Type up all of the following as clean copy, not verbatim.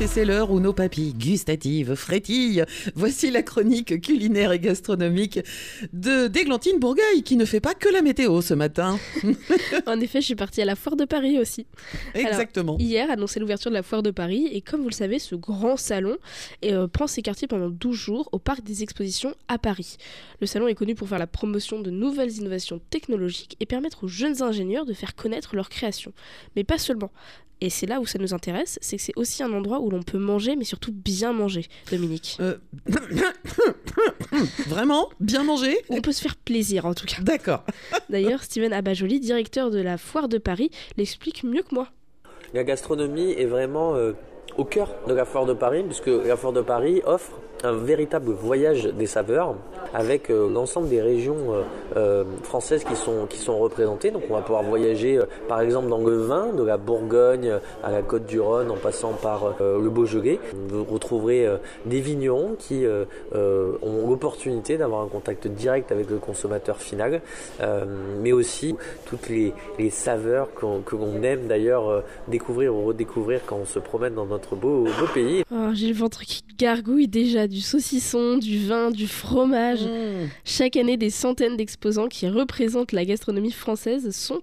Et c'est l'heure où nos papilles gustatives frétillent. Voici la chronique culinaire et gastronomique d'Eglantine Bourgueil, qui ne fait pas que la météo ce matin. En effet, je suis partie à la Foire de Paris aussi. Exactement. Alors, hier, annonçait l'ouverture de la Foire de Paris. Et comme vous le savez, ce grand salon prend ses quartiers pendant 12 jours au Parc des expositions à Paris. Le salon est connu pour faire la promotion de nouvelles innovations technologiques et permettre aux jeunes ingénieurs de faire connaître leurs créations. Mais pas seulement. Et c'est là où ça nous intéresse, c'est que c'est aussi un endroit où l'on peut manger, mais surtout bien manger, Dominique. Vraiment ? Bien manger ? On peut se faire plaisir en tout cas. D'accord. D'ailleurs, Steven Abajoli, directeur de la Foire de Paris, l'explique mieux que moi. La gastronomie est vraiment au cœur de la Foire de Paris, puisque la Foire de Paris offre un véritable voyage des saveurs avec l'ensemble des régions françaises qui sont représentées. Donc on va pouvoir voyager par exemple dans le vin, de la Bourgogne à la Côte-du-Rhône en passant par le Beaujolais. Vous retrouverez des vignerons qui ont l'opportunité d'avoir un contact direct avec le consommateur final, mais aussi toutes les saveurs que l'on aime d'ailleurs découvrir ou redécouvrir quand on se promène dans notre beau pays. Oh, j'ai le ventre qui gargouille déjà. Du saucisson, du vin, du fromage. Chaque année, des centaines d'exposants qui représentent la gastronomie française sont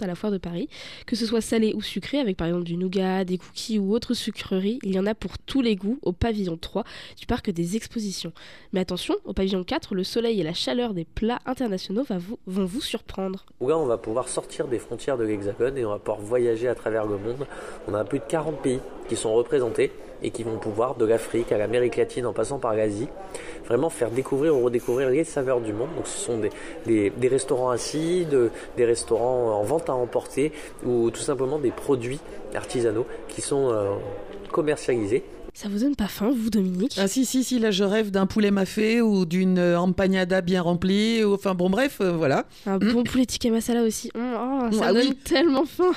à la Foire de Paris. Que ce soit salé ou sucré, avec par exemple du nougat, des cookies ou autres sucreries, il y en a pour tous les goûts au pavillon 3 du parc des expositions. Mais attention, au pavillon 4, le soleil et la chaleur des plats internationaux vont vous surprendre. Là, on va pouvoir sortir des frontières de l'Hexagone et on va pouvoir voyager à travers le monde. On a plus de 40 pays qui sont représentés et qui vont pouvoir, de l'Afrique à l'Amérique latine en passant par l'Asie, vraiment faire découvrir ou redécouvrir les saveurs du monde. Donc ce sont des restaurants assis, des restaurants en vente à emporter ou tout simplement des produits artisanaux qui sont commercialisés. Ça vous donne pas faim, vous, Dominique ? Ah si, là je rêve d'un poulet mafé ou d'une empanada bien remplie, voilà. Un bon poulet tikka masala aussi, donne tellement faim.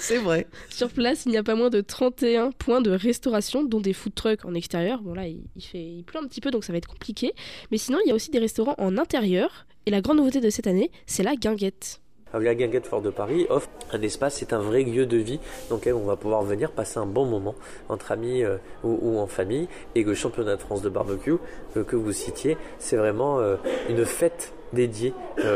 C'est vrai. Sur place, il n'y a pas moins de 31 points de restauration, dont des food trucks en extérieur. Bon là, il pleut un petit peu, donc ça va être compliqué. Mais sinon, il y a aussi des restaurants en intérieur. Et la grande nouveauté de cette année, c'est la guinguette. La guinguette Foire de Paris offre un espace, c'est un vrai lieu de vie dans lequel on va pouvoir venir passer un bon moment entre amis ou en famille. Et le championnat de France de barbecue que vous citiez, c'est vraiment une fête dédiée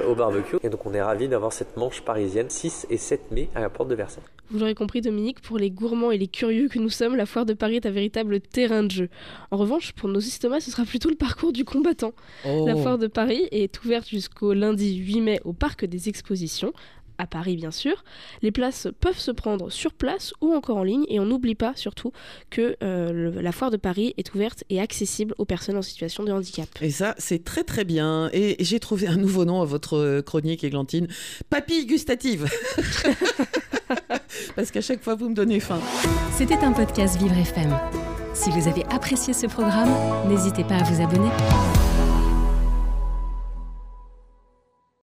au barbecue. Et donc on est ravis d'avoir cette manche parisienne 6 et 7 mai à la Porte de Versailles. Vous l'aurez compris Dominique, pour les gourmands et les curieux que nous sommes, la Foire de Paris est un véritable terrain de jeu. En revanche, pour nos estomacs, ce sera plutôt le parcours du combattant. Oh. La Foire de Paris est ouverte jusqu'au lundi 8 mai au Parc des expositions, à Paris bien sûr. Les places peuvent se prendre sur place ou encore en ligne, et on n'oublie pas surtout que la Foire de Paris est ouverte et accessible aux personnes en situation de handicap. Et ça, c'est très très bien. Et j'ai trouvé un nouveau nom à votre chronique, Églantine. Papille gustative. Parce qu'à chaque fois, vous me donnez faim. C'était un podcast Vivre FM. Si vous avez apprécié ce programme, n'hésitez pas à vous abonner.